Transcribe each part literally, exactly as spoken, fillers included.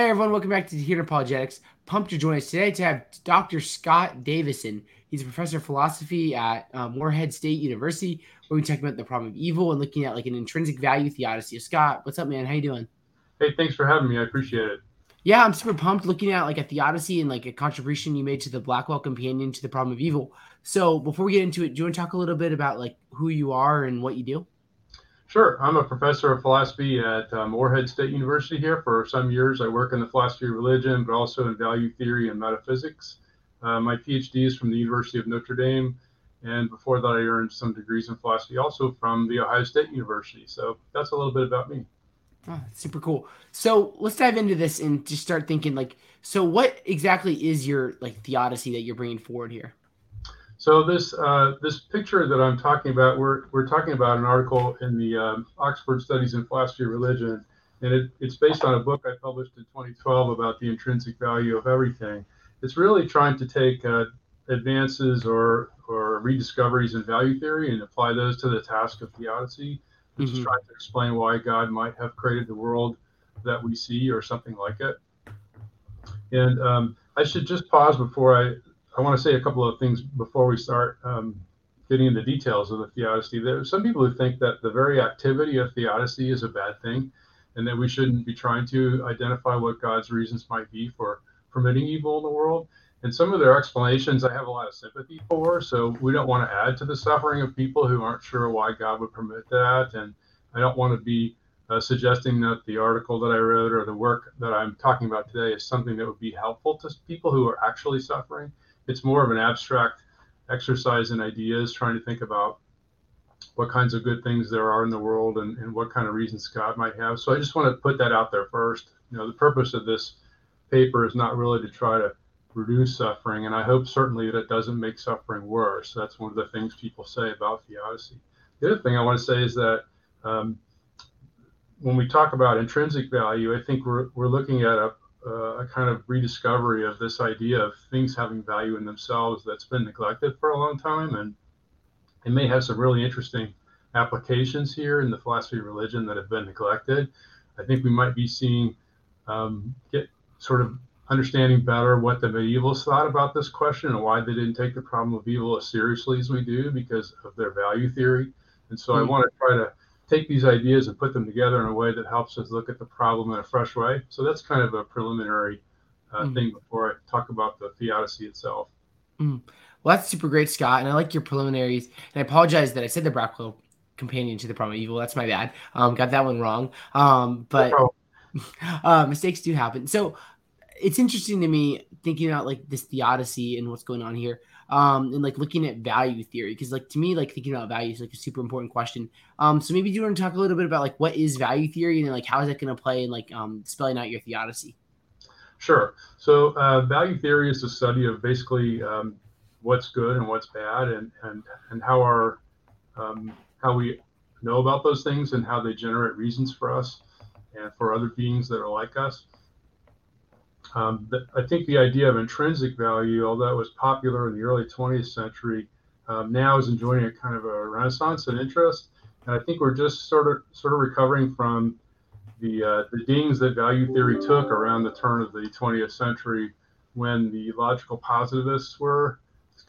Hey everyone, welcome back to Here in Apologetics. Pumped to join us today to have Doctor Scott Davison. He's a professor of philosophy at um, Morehead State University, where we talk about the problem of evil and looking at like an intrinsic value theodicy of Scott. What's up, man? How you doing? Hey, thanks for having me. I appreciate it. Yeah, I'm super pumped looking at like a theodicy and like a contribution you made to the Blackwell Companion to the problem of evil. So before we get into it, do you want to talk a little bit about like who you are and what you do? Sure. I'm a professor of philosophy at um, Morehead State University here. For some years, I work in the philosophy of religion, but also in value theory and metaphysics. Uh, my PhD is from the University of Notre Dame, and before that, I earned some degrees in philosophy also from the Ohio State University. So that's a little bit about me. Oh, that's super cool. So let's dive into this and just start thinking like, so what exactly is your like theodicy that you're bringing forward here? So this uh, this picture that I'm talking about, we're we're talking about an article in the um, Oxford Studies in Philosophy of Religion, and it, it's based on a book I published in twenty twelve about the intrinsic value of everything. It's really trying to take uh, advances or or rediscoveries in value theory and apply those to the task of theodicy, which mm-hmm. is trying to explain why God might have created the world that we see or something like it. And um, I should just pause before I. I want to say a couple of things before we start um, getting into details of the theodicy. There are some people who think that the very activity of theodicy is a bad thing and that we shouldn't be trying to identify what God's reasons might be for permitting evil in the world. And some of their explanations I have a lot of sympathy for, so we don't want to add to the suffering of people who aren't sure why God would permit that. And I don't want to be uh, suggesting that the article that I wrote or the work that I'm talking about today is something that would be helpful to people who are actually suffering. It's more of an abstract exercise in ideas, trying to think about what kinds of good things there are in the world and, and what kind of reasons God might have. So I just want to put that out there first. You know, the purpose of this paper is not really to try to reduce suffering, and I hope certainly that it doesn't make suffering worse. That's one of the things people say about theodicy. The other thing I want to say is that um, when we talk about intrinsic value, I think we're we're looking at a Uh, a kind of rediscovery of this idea of things having value in themselves that's been neglected for a long time, and it may have some really interesting applications here in the philosophy of religion that have been neglected. I think we might be seeing um, get sort of understanding better what the medievals thought about this question and why they didn't take the problem of evil as seriously as we do because of their value theory. And so mm-hmm. I want to try to take these ideas and put them together in a way that helps us look at the problem in a fresh way. So that's kind of a preliminary uh, mm. thing before I talk about the theodicy itself. Mm. Well, that's super great, Scott. And I like your preliminaries. And I apologize that I said the Blackwell Companion to the Problem of Evil. That's my bad. Um, got that one wrong. Um, but no uh, mistakes do happen. So it's interesting to me thinking about like this theodicy and what's going on here. Um, and like looking at value theory, because like to me, like thinking about value is like a super important question. Um, so maybe do you want to talk a little bit about like what is value theory and like how is that going to play in like um, spelling out your theodicy? Sure. So uh, value theory is the study of basically um, what's good and what's bad, and and and how our um, how we know about those things and how they generate reasons for us and for other beings that are like us. Um, I think the idea of intrinsic value, although it was popular in the early twentieth century, um, now is enjoying a kind of a renaissance and interest. And I think we're just sort of sort of recovering from the uh, the dings that value theory took around the turn of the twentieth century, when the logical positivists were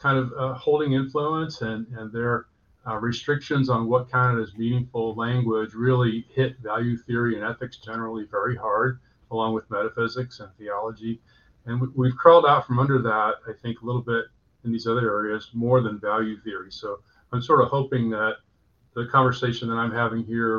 kind of uh, holding influence, and and their uh, restrictions on what counted as meaningful language really hit value theory and ethics generally very hard, along with metaphysics and theology. And we've crawled out from under that, I think, a little bit in these other areas more than value theory. So I'm sort of hoping that the conversation that I'm having here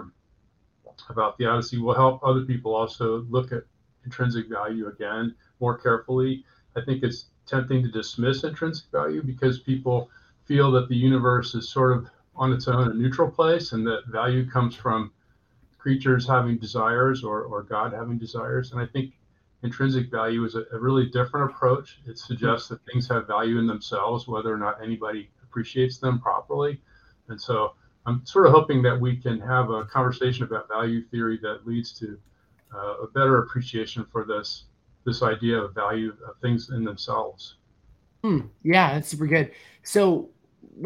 about theodicy will help other people also look at intrinsic value again more carefully. I think it's tempting to dismiss intrinsic value because people feel that the universe is sort of on its own, a neutral place, and that value comes from creatures having desires or, or God having desires. And I think intrinsic value is a, a really different approach. It suggests that things have value in themselves, whether or not anybody appreciates them properly. And so I'm sort of hoping that we can have a conversation about value theory that leads to uh, a better appreciation for this, this idea of value of things in themselves. Hmm. Yeah, that's super good. So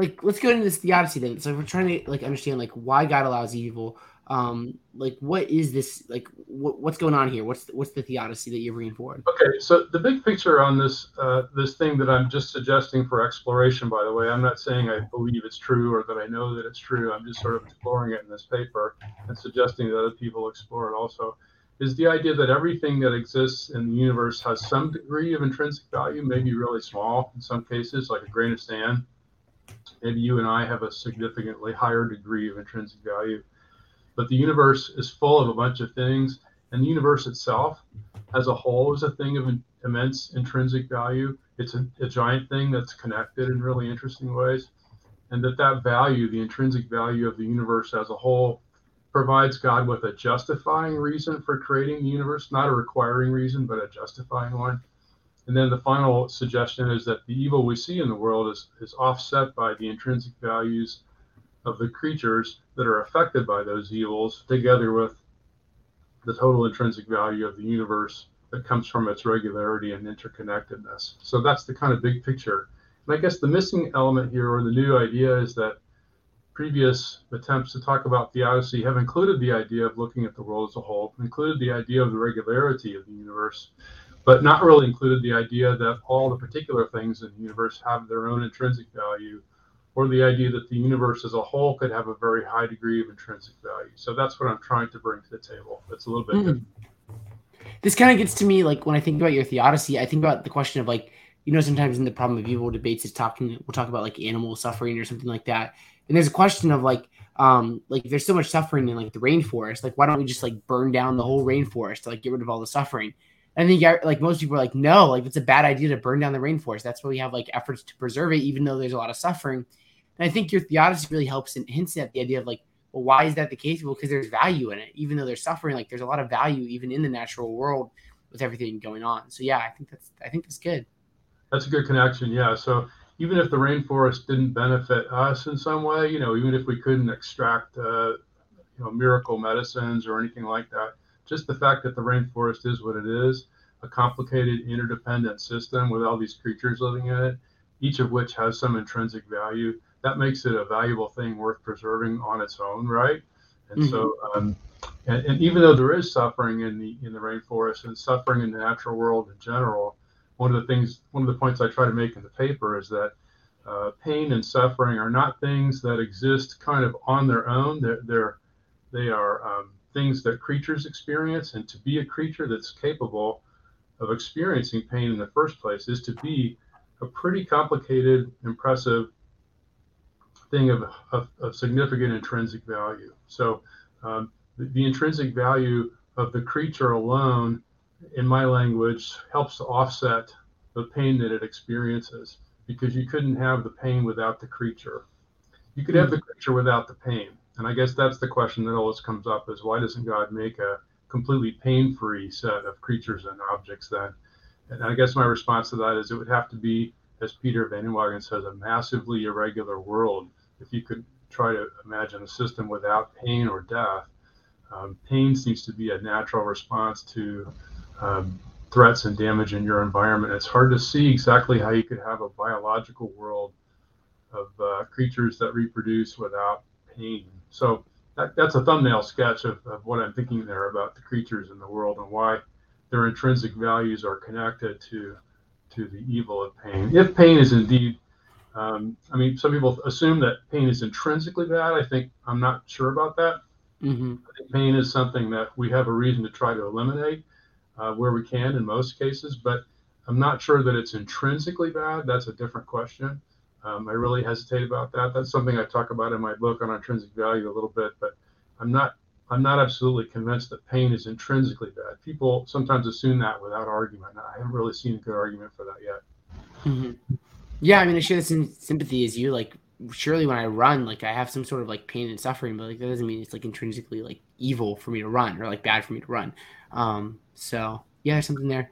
like, let's go into this theodicy then. So if we're trying to like understand like why God allows evil, Um, like, what is this? Like, wh- what's going on here? What's the, what's the theodicy that you're bringing forward? Okay, so the big picture on this uh, this thing that I'm just suggesting for exploration, by the way, I'm not saying I believe it's true or that I know that it's true. I'm just sort of exploring it in this paper and suggesting that other people explore it also, is the idea that everything that exists in the universe has some degree of intrinsic value, maybe really small in some cases, like a grain of sand. Maybe you and I have a significantly higher degree of intrinsic value. But the universe is full of a bunch of things, and the universe itself as a whole is a thing of in, immense intrinsic value. It's a, a giant thing that's connected in really interesting ways, and that that value, the intrinsic value of the universe as a whole, provides God with a justifying reason for creating the universe, not a requiring reason, but a justifying one. And then the final suggestion is that the evil we see in the world is, is offset by the intrinsic values of the creatures that are affected by those evils, together with the total intrinsic value of the universe that comes from its regularity and interconnectedness. So that's the kind of big picture. And I guess the missing element here, or the new idea, is that previous attempts to talk about theodicy have included the idea of looking at the world as a whole, included the idea of the regularity of the universe, but not really included the idea that all the particular things in the universe have their own intrinsic value, or the idea that the universe as a whole could have a very high degree of intrinsic value. So that's what I'm trying to bring to the table. That's a little bit mm. different. This kind of gets to me, like, when I think about your theodicy, I think about the question of, like, you know, sometimes in the problem of evil debates, it's talking, we'll talk about, like, animal suffering or something like that. And there's a question of, like, um, like there's so much suffering in, like, the rainforest. Like, why don't we just, like, burn down the whole rainforest to, like, get rid of all the suffering? I think, like, most people are like, no, like, it's a bad idea to burn down the rainforest. That's why we have, like, efforts to preserve it, even though there's a lot of suffering. And I think your theodicy really helps and hints at the idea of, like, well, why is that the case? Well, because there's value in it. Even though there's suffering, like, there's a lot of value even in the natural world with everything going on. So, yeah, I think that's I think that's good. That's a good connection, yeah. So even if the rainforest didn't benefit us in some way, you know, even if we couldn't extract, uh, you know, miracle medicines or anything like that, just the fact that the rainforest is what it is, a complicated interdependent system with all these creatures living in it, each of which has some intrinsic value, that makes it a valuable thing worth preserving on its own, right? And mm-hmm. so, um, and, and even though there is suffering in the in the rainforest and suffering in the natural world in general, one of the things, one of the points I try to make in the paper is that uh, pain and suffering are not things that exist kind of on their own. They're, they're they are um, things that creatures experience, and to be a creature that's capable of experiencing pain in the first place is to be a pretty complicated, impressive thing of, of, of significant intrinsic value. So um, the, the intrinsic value of the creature alone, in my language, helps to offset the pain that it experiences, because you couldn't have the pain without the creature. You could have the creature without the pain. And I guess that's the question that always comes up, is why doesn't God make a completely pain-free set of creatures and objects then? And I guess my response to that is it would have to be, as Peter van Inwagen says, a massively irregular world. If you could try to imagine a system without pain or death, um, pain seems to be a natural response to um, threats and damage in your environment. It's hard to see exactly how you could have a biological world of uh, creatures that reproduce without pain. So that, that's a thumbnail sketch of, of what I'm thinking there about the creatures in the world and why their intrinsic values are connected to to the evil of pain. If pain is indeed, um, I mean, some people assume that pain is intrinsically bad. I think I'm not sure about that. Mm-hmm. I think pain is something that we have a reason to try to eliminate uh, where we can in most cases, but I'm not sure that it's intrinsically bad. That's a different question. Um, I really hesitate about that. That's something I talk about in my book on intrinsic value a little bit, but I'm not I'm not absolutely convinced that pain is intrinsically bad. People sometimes assume that without argument. I haven't really seen a good argument for that yet. Mm-hmm. Yeah, I mean, I share the same sympathy as you. Like, surely when I run, like, I have some sort of, like, pain and suffering, but, like, that doesn't mean it's, like, intrinsically, like, evil for me to run or, like, bad for me to run. Um, so, yeah, there's something there.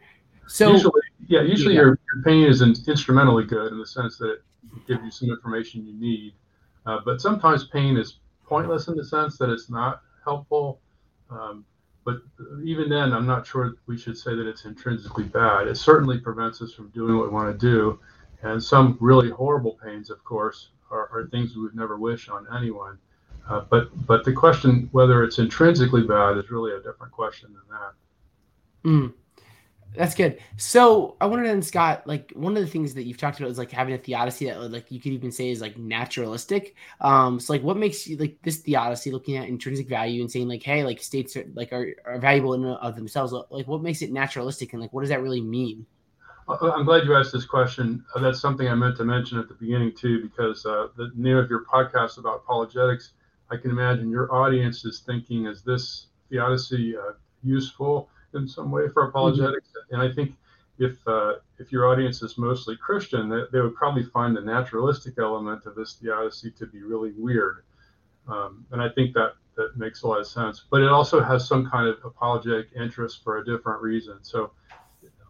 So usually, yeah, usually yeah. Your, your pain is in, instrumentally good in the sense that it give you some information you need, uh, but sometimes pain is pointless in the sense that it's not helpful. Um, but even then, I'm not sure we should say that it's intrinsically bad. It certainly prevents us from doing what we want to do, and some really horrible pains, of course, are, are things we would never wish on anyone. Uh, but but the question whether it's intrinsically bad is really a different question than that. Mm. That's good. So I wanted to ask Scott, like one of the things that you've talked about is like having a theodicy that like you could even say is like naturalistic. Um, so like what makes you like this theodicy looking at intrinsic value and saying like, hey, like states are like are, are valuable in and of themselves. Like what makes it naturalistic and like what does that really mean? I'm glad you asked this question. That's something I meant to mention at the beginning too, because uh, the name of your podcast about apologetics, I can imagine your audience is thinking, is this theodicy uh, useful in some way for apologetics? Mm-hmm. And I think if uh, if your audience is mostly Christian, they, they would probably find the naturalistic element of this theodicy to be really weird. Um, and I think that, that makes a lot of sense. But it also has some kind of apologetic interest for a different reason. So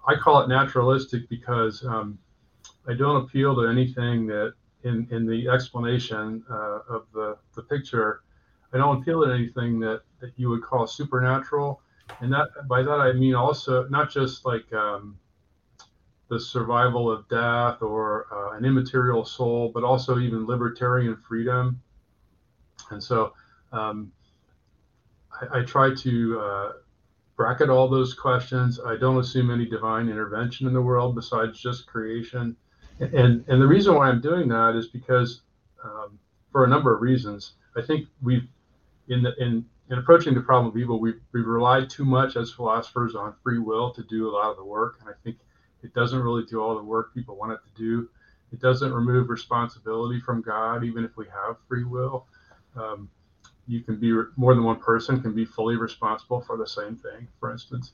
I call it naturalistic because um, I don't appeal to anything that in, in the explanation uh, of the, the picture, I don't appeal to anything that, that you would call supernatural. And that by that I mean also not just like um, the survival of death or uh, an immaterial soul, but also even libertarian freedom. And so um, I, I try to uh, bracket all those questions. I don't assume any divine intervention in the world besides just creation. And and the reason why I'm doing that is because um, for a number of reasons, I think we've in the in In approaching the problem of evil, we've, we've relied too much as philosophers on free will to do a lot of the work. And I think it doesn't really do all the work people want it to do. It doesn't remove responsibility from God, even if we have free will. Um, you can be more than one person can be fully responsible for the same thing, for instance.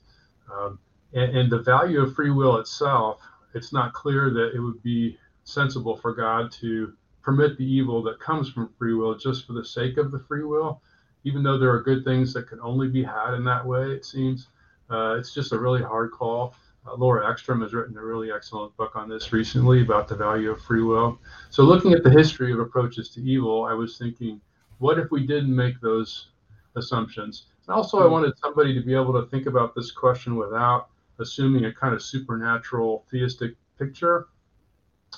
Um, and, and the value of free will itself, it's not clear that it would be sensible for God to permit the evil that comes from free will just for the sake of the free will. Even though there are good things that can only be had in that way, it seems. Uh, it's just a really hard call. Uh, Laura Ekstrom has written a really excellent book on this recently about the value of free will. So looking at the history of approaches to evil, I was thinking, what if we didn't make those assumptions? And also I wanted somebody to be able to think about this question without assuming a kind of supernatural theistic picture.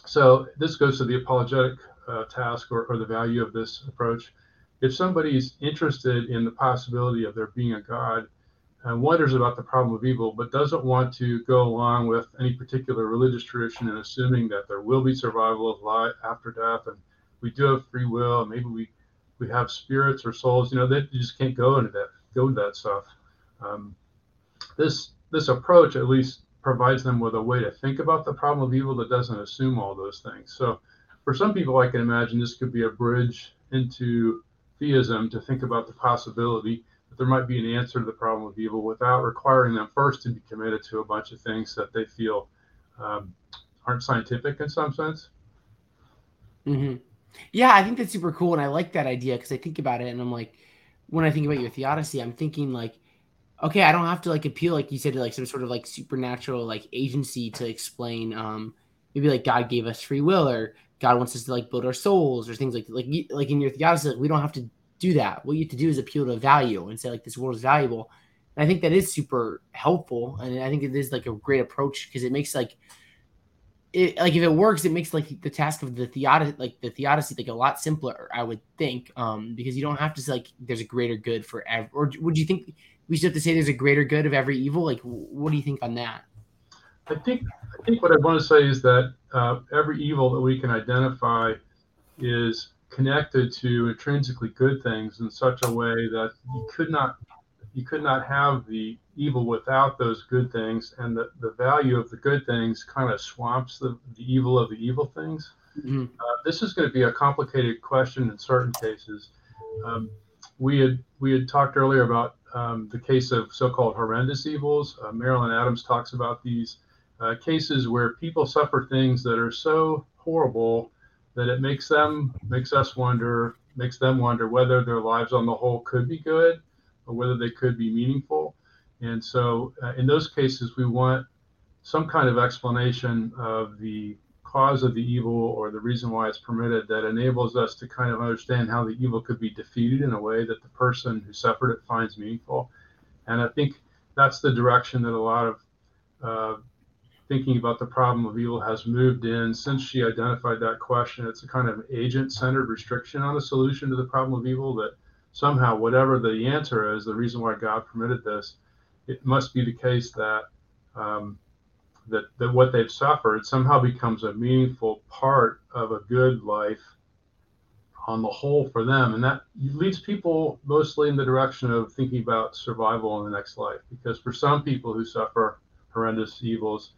So this goes to the apologetic uh, task or, or the value of this approach. If somebody's interested in the possibility of there being a God and wonders about the problem of evil, but doesn't want to go along with any particular religious tradition and assuming that there will be survival of life after death, and we do have free will, and maybe we, we have spirits or souls, you know, they just can't go into that, go into that stuff. Um, this this approach at least provides them with a way to think about the problem of evil that doesn't assume all those things. So for some people, I can imagine this could be a bridge into theism to think about the possibility that there might be an answer to the problem of evil without requiring them first to be committed to a bunch of things that they feel um, aren't scientific in some sense. Mm-hmm. Yeah, I think that's super cool. And I like that idea because I think about it and I'm like, when I think about your theodicy, I'm thinking like, okay, I don't have to like appeal, like you said, to like some sort of like supernatural like agency to explain um, maybe like God gave us free will or God wants us to like build our souls or things like like like in your theodicy, like, we don't have to do that. What you have to do is appeal to value and say like this world is valuable. And I think that is super helpful, and I think it is like a great approach because it makes like it like if it works, it makes like the task of the theodicy like the theodicy like a lot simpler, I would think, um, because you don't have to say like there's a greater good for every. Or would you think we should have to say there's a greater good of every evil? Like, what do you think on that? I think I think what I want to say is that uh, every evil that we can identify is connected to intrinsically good things in such a way that you could not you could not have the evil without those good things, and the, the value of the good things kind of swamps the, the evil of the evil things. Mm-hmm. Uh, this is going to be a complicated question in certain cases. Um, we had we had talked earlier about um, the case of so-called horrendous evils. Uh, Marilyn Adams talks about these. Uh, cases where people suffer things that are so horrible that it makes them, makes us wonder, makes them wonder whether their lives on the whole could be good or whether they could be meaningful. And so uh, in those cases, we want some kind of explanation of the cause of the evil or the reason why it's permitted that enables us to kind of understand how the evil could be defeated in a way that the person who suffered it finds meaningful. And I think that's the direction that a lot of uh, thinking about the problem of evil has moved in since she identified that question. It's a kind of agent-centered restriction on a solution to the problem of evil, that somehow, whatever the answer is, the reason why God permitted this, it must be the case that um, that, that what they've suffered somehow becomes a meaningful part of a good life on the whole for them. And that leads people mostly in the direction of thinking about survival in the next life, because for some people who suffer horrendous evils,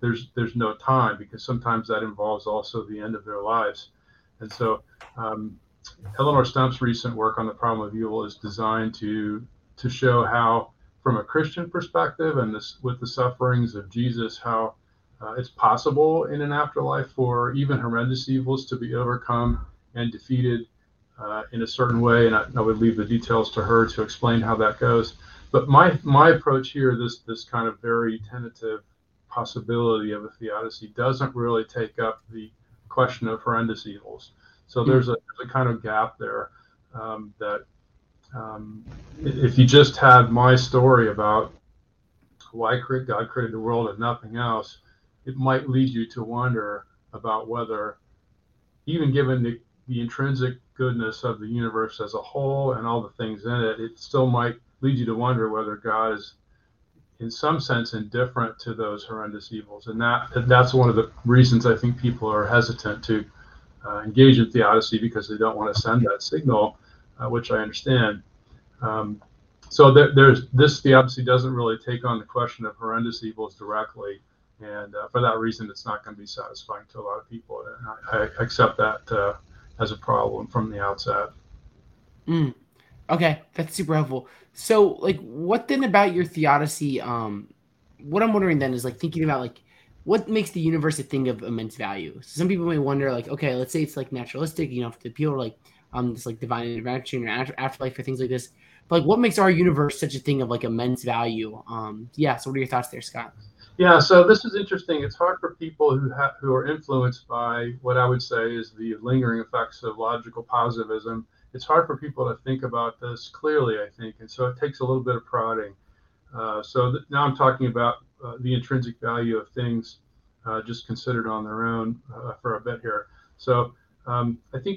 there's there's no time, because sometimes that involves also the end of their lives. And so um, Eleanor Stump's recent work on the problem of evil is designed to to show how, from a Christian perspective and this, with the sufferings of Jesus, how uh, it's possible in an afterlife for even horrendous evils to be overcome and defeated uh, in a certain way. And I, I would leave the details to her to explain how that goes. But my my approach here, this this kind of very tentative possibility of a theodicy, doesn't really take up the question of horrendous evils. So there's a, there's a kind of gap there um, that um, if you just had my story about why God created the world and nothing else, it might lead you to wonder about whether, even given the, the intrinsic goodness of the universe as a whole and all the things in it, it still might lead you to wonder whether God is in some sense indifferent to those horrendous evils. And that that's one of the reasons I think people are hesitant to Uh, engage in theodicy, because they don't want to send that signal, uh, which I understand. Um, so there, there's this theodicy doesn't really take on the question of horrendous evils directly, and uh, for that reason, it's not going to be satisfying to a lot of people. And I, I accept that uh, as a problem from the outset. Mm. Okay, that's super helpful. So, like, what then about your theodicy? Um, what I'm wondering then is, like, thinking about, like, what makes the universe a thing of immense value? So some people may wonder, like, okay, let's say it's like naturalistic, you know, if the people are like um, this like divine intervention or after, afterlife or things like this. But like, what makes our universe such a thing of like immense value? Um, yeah. So what are your thoughts there, Scott? Yeah. So this is interesting. It's hard for people who ha- who are influenced by what I would say is the lingering effects of logical positivism. It's hard for people to think about this clearly, I think, and so it takes a little bit of prodding. Uh, so th- now I'm talking about Uh, the intrinsic value of things uh, just considered on their own uh, for a bit here. So um, I think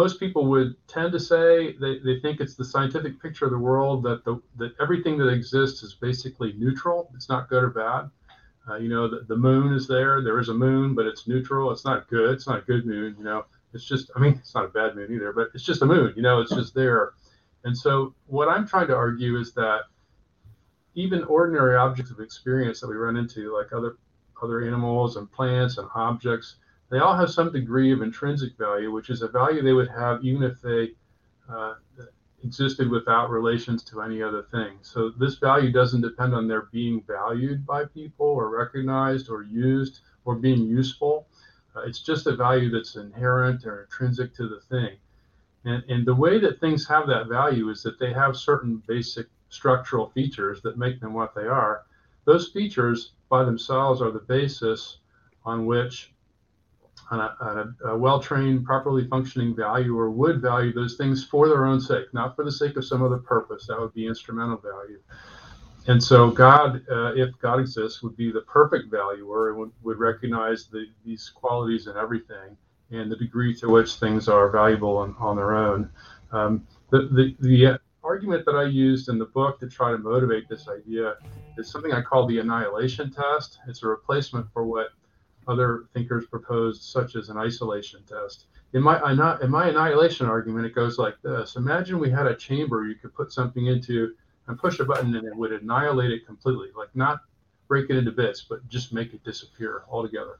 most people would tend to say they, they think it's the scientific picture of the world that the that everything that exists is basically neutral. It's not good or bad. Uh, you know, the, the moon is there. There is a moon, but it's neutral. It's not good. It's not a good moon. You know, it's just, I mean, it's not a bad moon either, but it's just a moon. You know, it's just there. And so what I'm trying to argue is that even ordinary objects of experience that we run into, like other other animals and plants and objects, they all have some degree of intrinsic value, which is a value they would have even if they uh, existed without relations to any other thing. So this value doesn't depend on their being valued by people or recognized or used or being useful. Uh, it's just a value that's inherent or intrinsic to the thing. And, and the way that things have that value is that they have certain basic structural features that make them what they are. Those features by themselves are the basis on which on a, on a, a well-trained, properly functioning valuer would value those things for their own sake, not for the sake of some other purpose. That would be instrumental value. And so God, uh, if God exists, would be the perfect valuer and would, would recognize the, these qualities in everything and the degree to which things are valuable on, on their own. Um, the the, the argument that I used in the book to try to motivate this idea is something I call the annihilation test. It's a replacement for what other thinkers proposed, such as an isolation test. In my in my annihilation argument, it goes like this. Imagine we had a chamber you could put something into and push a button and it would annihilate it completely, like not break it into bits, but just make it disappear altogether.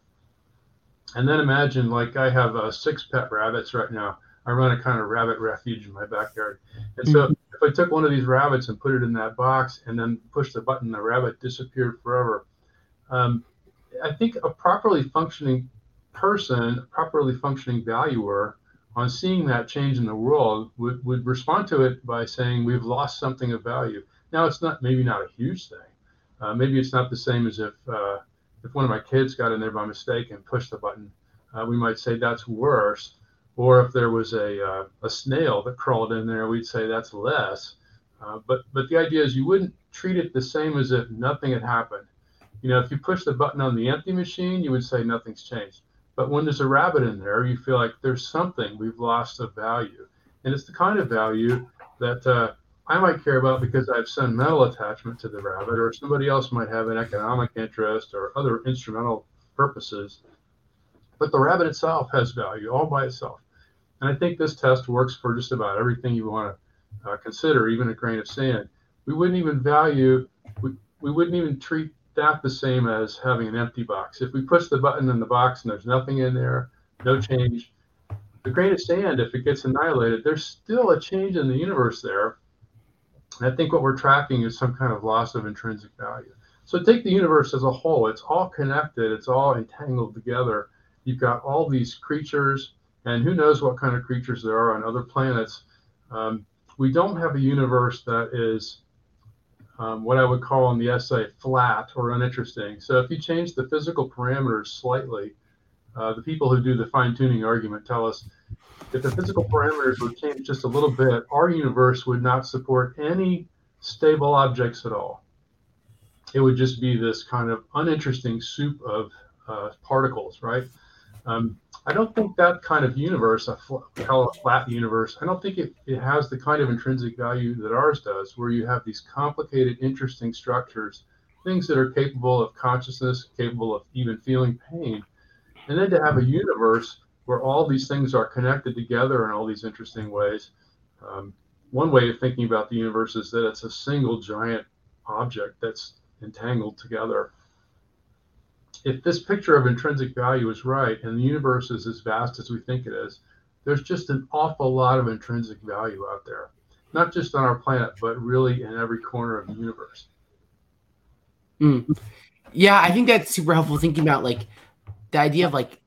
And then imagine, like, I have uh, six pet rabbits right now. I run a kind of rabbit refuge in my backyard. And so if I took one of these rabbits and put it in that box and then pushed the button, the rabbit disappeared forever. Um, I think a properly functioning person, a properly functioning valuer, on seeing that change in the world would, would respond to it by saying, we've lost something of value. Now, it's not maybe not a huge thing. Uh, maybe it's not the same as if uh, if one of my kids got in there by mistake and pushed the button. Uh, we might say that's worse. Or if there was a uh, a snail that crawled in there, we'd say that's less. Uh, but but the idea is you wouldn't treat it the same as if nothing had happened. You know, if you push the button on the empty machine, you would say nothing's changed. But when there's a rabbit in there, you feel like there's something, we've lost of value. And it's the kind of value that uh, I might care about because I have sentimental attachment to the rabbit, or somebody else might have an economic interest or other instrumental purposes. But the rabbit itself has value all by itself. And I think this test works for just about everything you want to uh, consider, even a grain of sand. We wouldn't even value, we, we wouldn't even treat that the same as having an empty box. If we push the button in the box and there's nothing in there, no change, the grain of sand, if it gets annihilated, there's still a change in the universe there. And I think what we're tracking is some kind of loss of intrinsic value. So take the universe as a whole. It's all connected. It's all entangled together. You've got all these creatures, and who knows what kind of creatures there are on other planets. Um, we don't have a universe that is um, what I would call in the essay flat or uninteresting. So if you change the physical parameters slightly, uh, the people who do the fine-tuning argument tell us if the physical parameters were changed just a little bit, our universe would not support any stable objects at all. It would just be this kind of uninteresting soup of uh, particles, right? Um, I don't think that kind of universe, a fl- call it a flat universe, I don't think it, it has the kind of intrinsic value that ours does, where you have these complicated, interesting structures, things that are capable of consciousness, capable of even feeling pain. And then to have a universe where all these things are connected together in all these interesting ways. Um, one way of thinking about the universe is that it's a single giant object that's entangled together. If this picture of intrinsic value is right, and the universe is as vast as we think it is, there's just an awful lot of intrinsic value out there, not just on our planet, but really in every corner of the universe. Mm. Yeah, I think that's super helpful, thinking about like the idea of like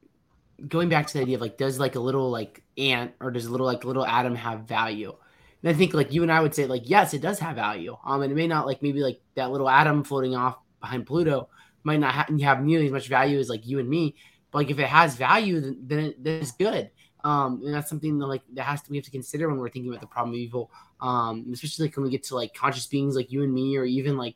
going back to the idea of like, does like a little like ant or does a little like little atom have value? And I think like you and I would say like, yes, it does have value. Um, and it may not like maybe like that little atom floating off behind Pluto might not ha- have nearly as much value as like you and me, but like if it has value, then, then, it, then it's good. Um, and that's something that like that has to, we have to consider when we're thinking about the problem of evil. Um, especially like when we get to like conscious beings like you and me, or even like,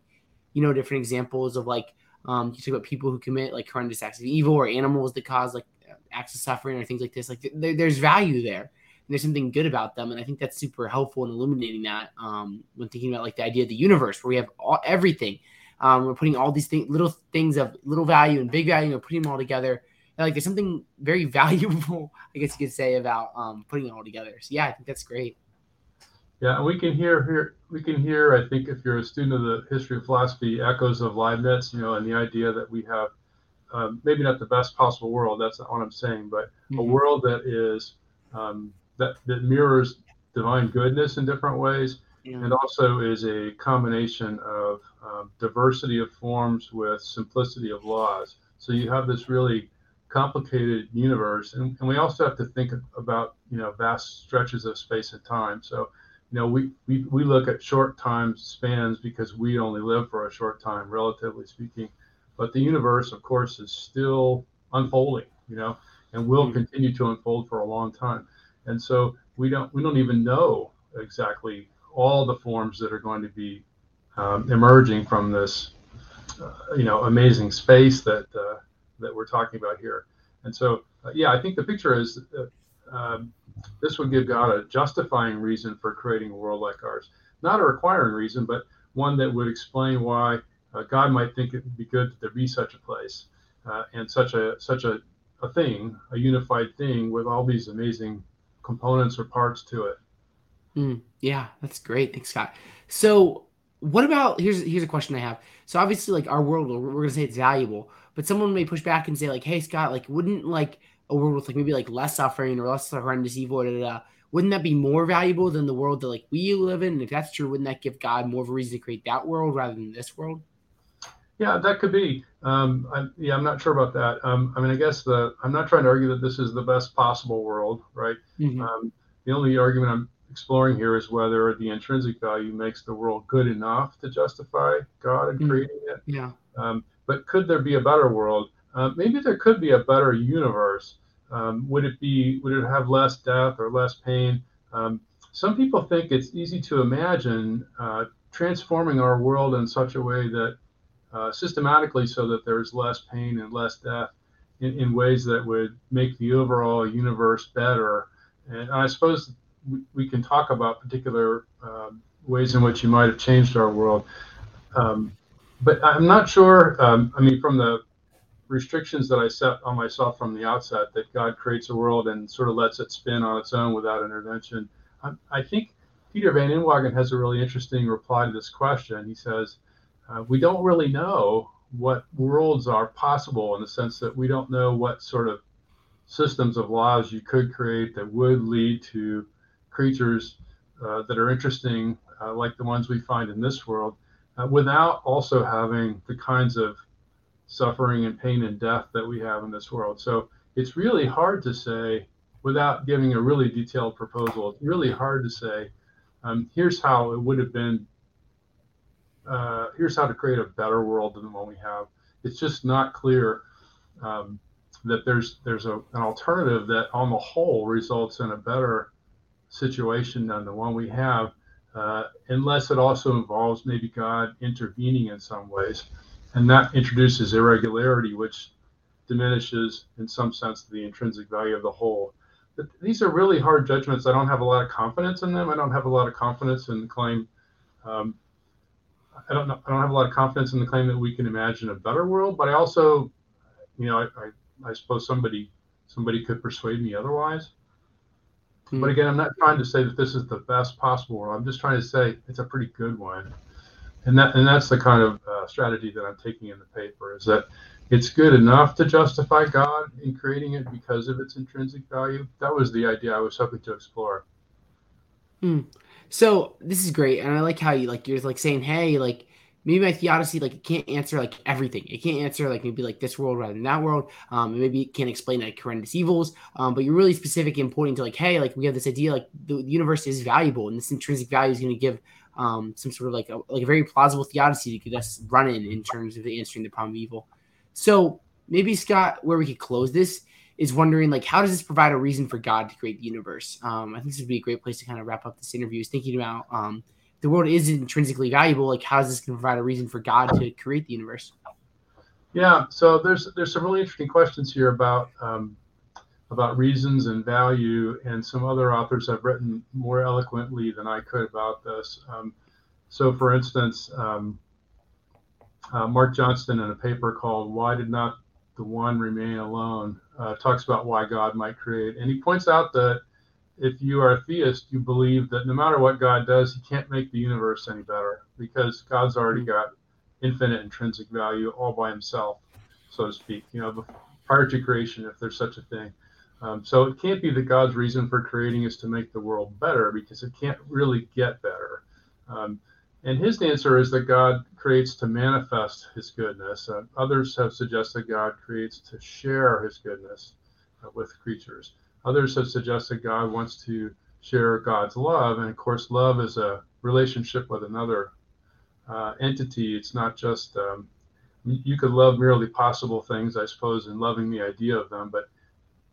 you know, different examples of like, um, you talk about people who commit like horrendous acts of evil, or animals that cause like acts of suffering or things like this. Like th- th- there's value there, and there's something good about them. And I think that's super helpful in illuminating that, um, when thinking about like the idea of the universe, where we have all, everything. Um, we're putting all these things, little things of little value and big value, and we're putting them all together. And like, there's something very valuable, I guess you could say, about um, putting it all together. So yeah, I think that's great. Yeah, we can hear here. We can hear. I think if you're a student of the history of philosophy, echoes of Leibniz, you know, and the idea that we have um, maybe not the best possible world. That's not what I'm saying, but mm-hmm. a world that is um, that that mirrors divine goodness in different ways. Yeah. And also is a combination of um, diversity of forms with simplicity of laws. So you have this really complicated universe. And, and we also have to think about, you know, vast stretches of space and time. So, you know, we, we, we look at short time spans because we only live for a short time, relatively speaking. But the universe, of course, is still unfolding, you know, and will mm-hmm. continue to unfold for a long time. And so we don't we don't even know exactly all the forms that are going to be um, emerging from this, uh, you know, amazing space that uh, that we're talking about here. And so, uh, yeah, I think the picture is that uh, this would give God a justifying reason for creating a world like ours. Not a requiring reason, but one that would explain why uh, God might think it would be good that there be such a place uh, and such a such a, a thing, a unified thing with all these amazing components or parts to it. Mm, yeah, that's great. Thanks, Scott. So what about, here's here's a question I have. So obviously, like, our world, we're going to say it's valuable, but someone may push back and say, like, hey, Scott, like, wouldn't, like, a world with, like, maybe, like, less suffering or less horrendous evil, da, da, da, wouldn't that be more valuable than the world that, like, we live in? And if that's true, wouldn't that give God more of a reason to create that world rather than this world? Yeah, that could be. Um, I'm, yeah, I'm not sure about that. Um, I mean, I guess the, I'm not trying to argue that this is the best possible world, right? Mm-hmm. Um, the only argument I'm exploring here is whether the intrinsic value makes the world good enough to justify God in creating it. Yeah. Um, but could there be a better world? Uh, maybe there could be a better universe. Um, would it be? Would it have less death or less pain? Um, some people think it's easy to imagine uh, transforming our world in such a way that uh, systematically so that there's less pain and less death in, in ways that would make the overall universe better. And I suppose we, we can talk about particular um, ways in which you might have changed our world. Um, but I'm not sure, um, I mean, from the restrictions that I set on myself from the outset, that God creates a world and sort of lets it spin on its own without intervention. I, I think Peter van Inwagen has a really interesting reply to this question. He says, uh, we don't really know what worlds are possible in the sense that we don't know what sort of systems of laws you could create that would lead to creatures uh, that are interesting, uh, like the ones we find in this world, uh, without also having the kinds of suffering and pain and death that we have in this world. So it's really hard to say, without giving a really detailed proposal, it's really hard to say, um, here's how it would have been, uh, here's how to create a better world than the one we have. It's just not clear um, that there's there's a, an alternative that on the whole results in a better situation than the one we have, uh, unless it also involves maybe God intervening in some ways. And that introduces irregularity, which diminishes, in some sense, the intrinsic value of the whole. But these are really hard judgments. I don't have a lot of confidence in them. I don't have a lot of confidence in the claim. Um, I don't know, I don't have a lot of confidence in the claim that we can imagine a better world. But I also, you know, I, I, I suppose somebody somebody could persuade me otherwise. Mm-hmm. But again, I'm not trying to say that this is the best possible world. I'm just trying to say it's a pretty good one. And that and that's the kind of uh, strategy that I'm taking in the paper, is that it's good enough to justify God in creating it because of its intrinsic value. That was the idea I was hoping to explore. Hmm. So this is great, and I like how you like you're like saying, hey, like maybe my theodicy, like it can't answer like everything. It can't answer like maybe like this world rather than that world. Um, maybe it can't explain like horrendous evils. Um, but you're really specific and pointing to like, hey, like we have this idea like the universe is valuable, and this intrinsic value is going to give um some sort of like a, like a very plausible theodicy to get us running in terms of answering the problem of evil. So maybe, Scott, where we could close this is wondering like, how does this provide a reason for God to create the universe? Um, I think this would be a great place to kind of wrap up this interview, is thinking about um the world is intrinsically valuable. Like, how is this going to provide a reason for God to create the universe? Yeah. So there's there's some really interesting questions here about um about reasons and value, and some other authors have written more eloquently than I could about this. Um, so for instance, um, uh, Mark Johnston, in a paper called Why Did Not the One Remain Alone, uh, talks about why God might create. And he points out that if you are a theist, you believe that no matter what God does, he can't make the universe any better because God's already got infinite intrinsic value all by himself, so to speak, you know, prior to creation, if there's such a thing. Um, so it can't be that God's reason for creating is to make the world better, because it can't really get better. Um, and his answer is that God creates to manifest his goodness. Uh, others have suggested God creates to share his goodness uh, with creatures. Others have suggested God wants to share God's love. And of course, love is a relationship with another uh, entity. It's not just, um, you could love merely possible things, I suppose, in loving the idea of them, but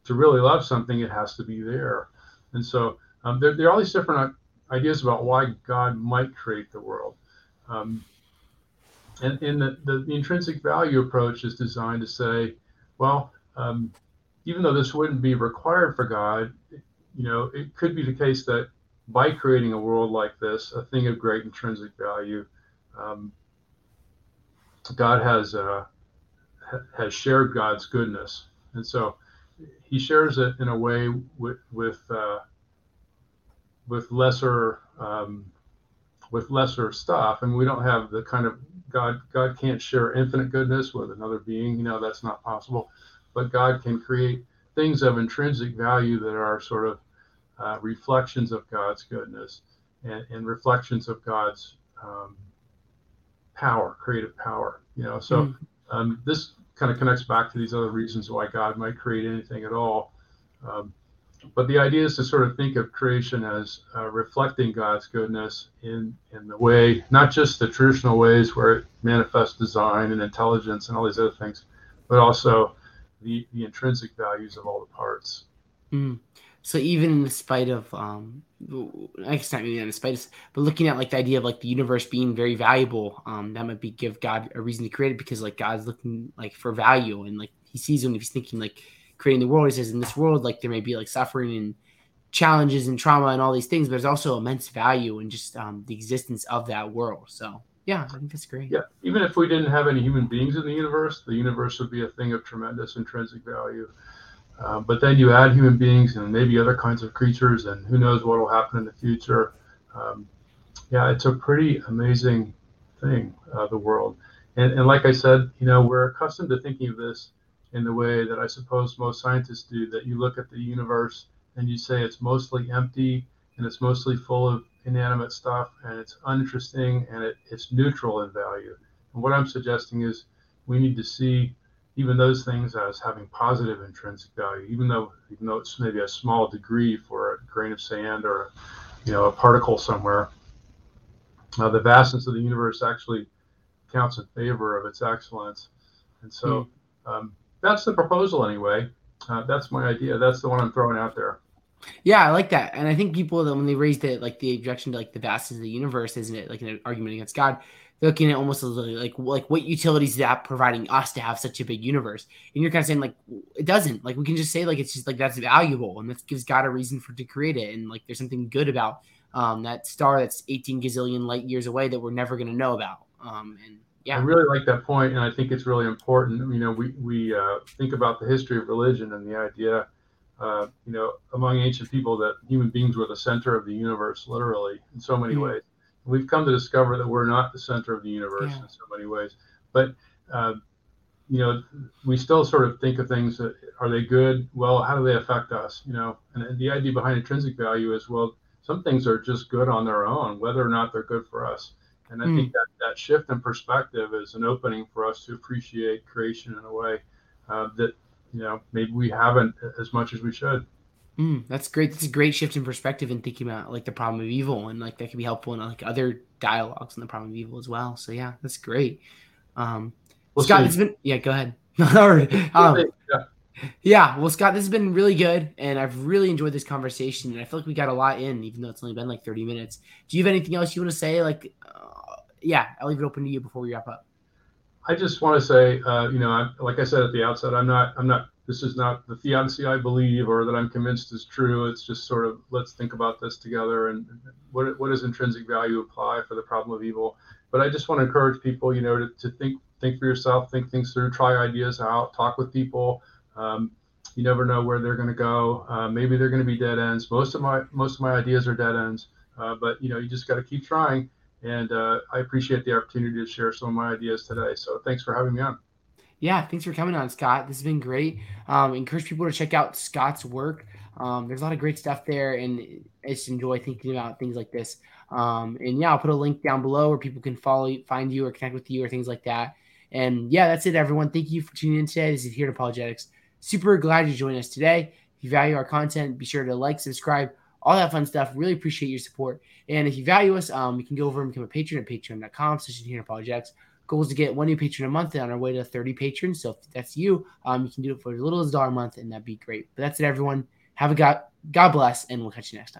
to really love something, it has to be there. And so um, there, there are all these different ideas about why God might create the world. Um, and and the, the, the intrinsic value approach is designed to say, well, um, even though this wouldn't be required for God, you know, it could be the case that by creating a world like this, a thing of great intrinsic value, um, God has uh, ha- has shared God's goodness. And so he shares it in a way with with uh, with lesser um, with lesser stuff, and we don't have the kind of God. God can't share infinite goodness with another being. You know, that's not possible. But God can create things of intrinsic value that are sort of uh, reflections of God's goodness and, and reflections of God's um, power, creative power. You know, so um, this kind of connects back to these other reasons why God might create anything at all. Um, but the idea is to sort of think of creation as uh, reflecting God's goodness in, in the way, not just the traditional ways where it manifests design and intelligence and all these other things, but also the, the intrinsic values of all the parts. Mm. So even in spite of, um, I guess not really in spite of, but looking at like the idea of like the universe being very valuable, um, that might be give God a reason to create it, because like God's looking like for value, and like he sees when he's thinking like creating the world. He says in this world, like there may be like suffering and challenges and trauma and all these things, but there's also immense value in just um, the existence of that world. So yeah, I think that's great. Yeah, even if we didn't have any human beings in the universe, the universe would be a thing of tremendous intrinsic value. Uh, but then you add human beings and maybe other kinds of creatures, and who knows what will happen in the future. Um, yeah, it's a pretty amazing thing, uh, the world. And, and like I said, you know, we're accustomed to thinking of this in the way that I suppose most scientists do, that you look at the universe and you say it's mostly empty and it's mostly full of inanimate stuff and it's uninteresting and it, it's neutral in value. And what I'm suggesting is we need to see even those things as having positive intrinsic value, even though even though it's maybe a small degree for a grain of sand or, you know, a particle somewhere. Uh, the vastness of the universe actually counts in favor of its excellence. And so um, that's the proposal anyway. Uh, that's my idea. That's the one I'm throwing out there. Yeah, I like that. And I think people, when they raised it, like the objection to like the vastness of the universe, isn't it like an argument against God? Looking at almost like like what utility is that providing us to have such a big universe? And you're kind of saying like it doesn't. Like we can just say like it's just like that's valuable and that gives God a reason for to create it. And like there's something good about um, that star that's eighteen gazillion light years away that we're never going to know about. Um, and yeah, I really like that point, and I think it's really important. You know, we we uh, think about the history of religion and the idea, uh, you know, among ancient people that human beings were the center of the universe, literally in so many mm-hmm. ways. We've come to discover that we're not the center of the universe yeah. in so many ways. But, uh, you know, we still sort of think of things that, are they good? Well, how do they affect us? You know, and the idea behind intrinsic value is, well, some things are just good on their own, whether or not they're good for us. And I mm. think that, that shift in perspective is an opening for us to appreciate creation in a way uh, that, you know, maybe we haven't as much as we should. Mm, that's great. That's a great shift in perspective and thinking about like the problem of evil, and like that could be helpful in like other dialogues on the problem of evil as well. So yeah, that's great. Um, we'll Scott, see. It's been yeah. Go ahead. um, yeah. Well, Scott, this has been really good, and I've really enjoyed this conversation. And I feel like we got a lot in, even though it's only been like thirty minutes. Do you have anything else you want to say? Like, uh, yeah, I'll leave it open to you before we wrap up. I just want to say, uh, you know, I'm, like I said at the outset, I'm not, I'm not. This is not the theodicy I believe or that I'm convinced is true. It's just sort of, let's think about this together and what what does intrinsic value apply for the problem of evil. But I just want to encourage people, you know, to, to think think for yourself, think things through, try ideas out, talk with people. Um, you never know where they're going to go. Uh, maybe they're going to be dead ends. Most of my most of my ideas are dead ends, uh, but you know, you just got to keep trying. And uh, I appreciate the opportunity to share some of my ideas today. So thanks for having me on. Yeah, thanks for coming on, Scott. This has been great. Um, encourage people to check out Scott's work. Um, there's a lot of great stuff there, and I just enjoy thinking about things like this. Um, and yeah, I'll put a link down below where people can follow, find you, or connect with you, or things like that. And yeah, that's it, everyone. Thank you for tuning in today. This is Adherent Apologetics. Super glad you joined us today. If you value our content, be sure to like, subscribe, all that fun stuff. Really appreciate your support. And if you value us, um, you can go over and become a patron at patreon dot com. So Adherent Apologetics. Goal is to get one new patron a month and on our way to thirty patrons. So if that's you, um, you can do it for as little as a dollar a month, and that'd be great. But that's it, everyone. Have a God, God bless, and we'll catch you next time.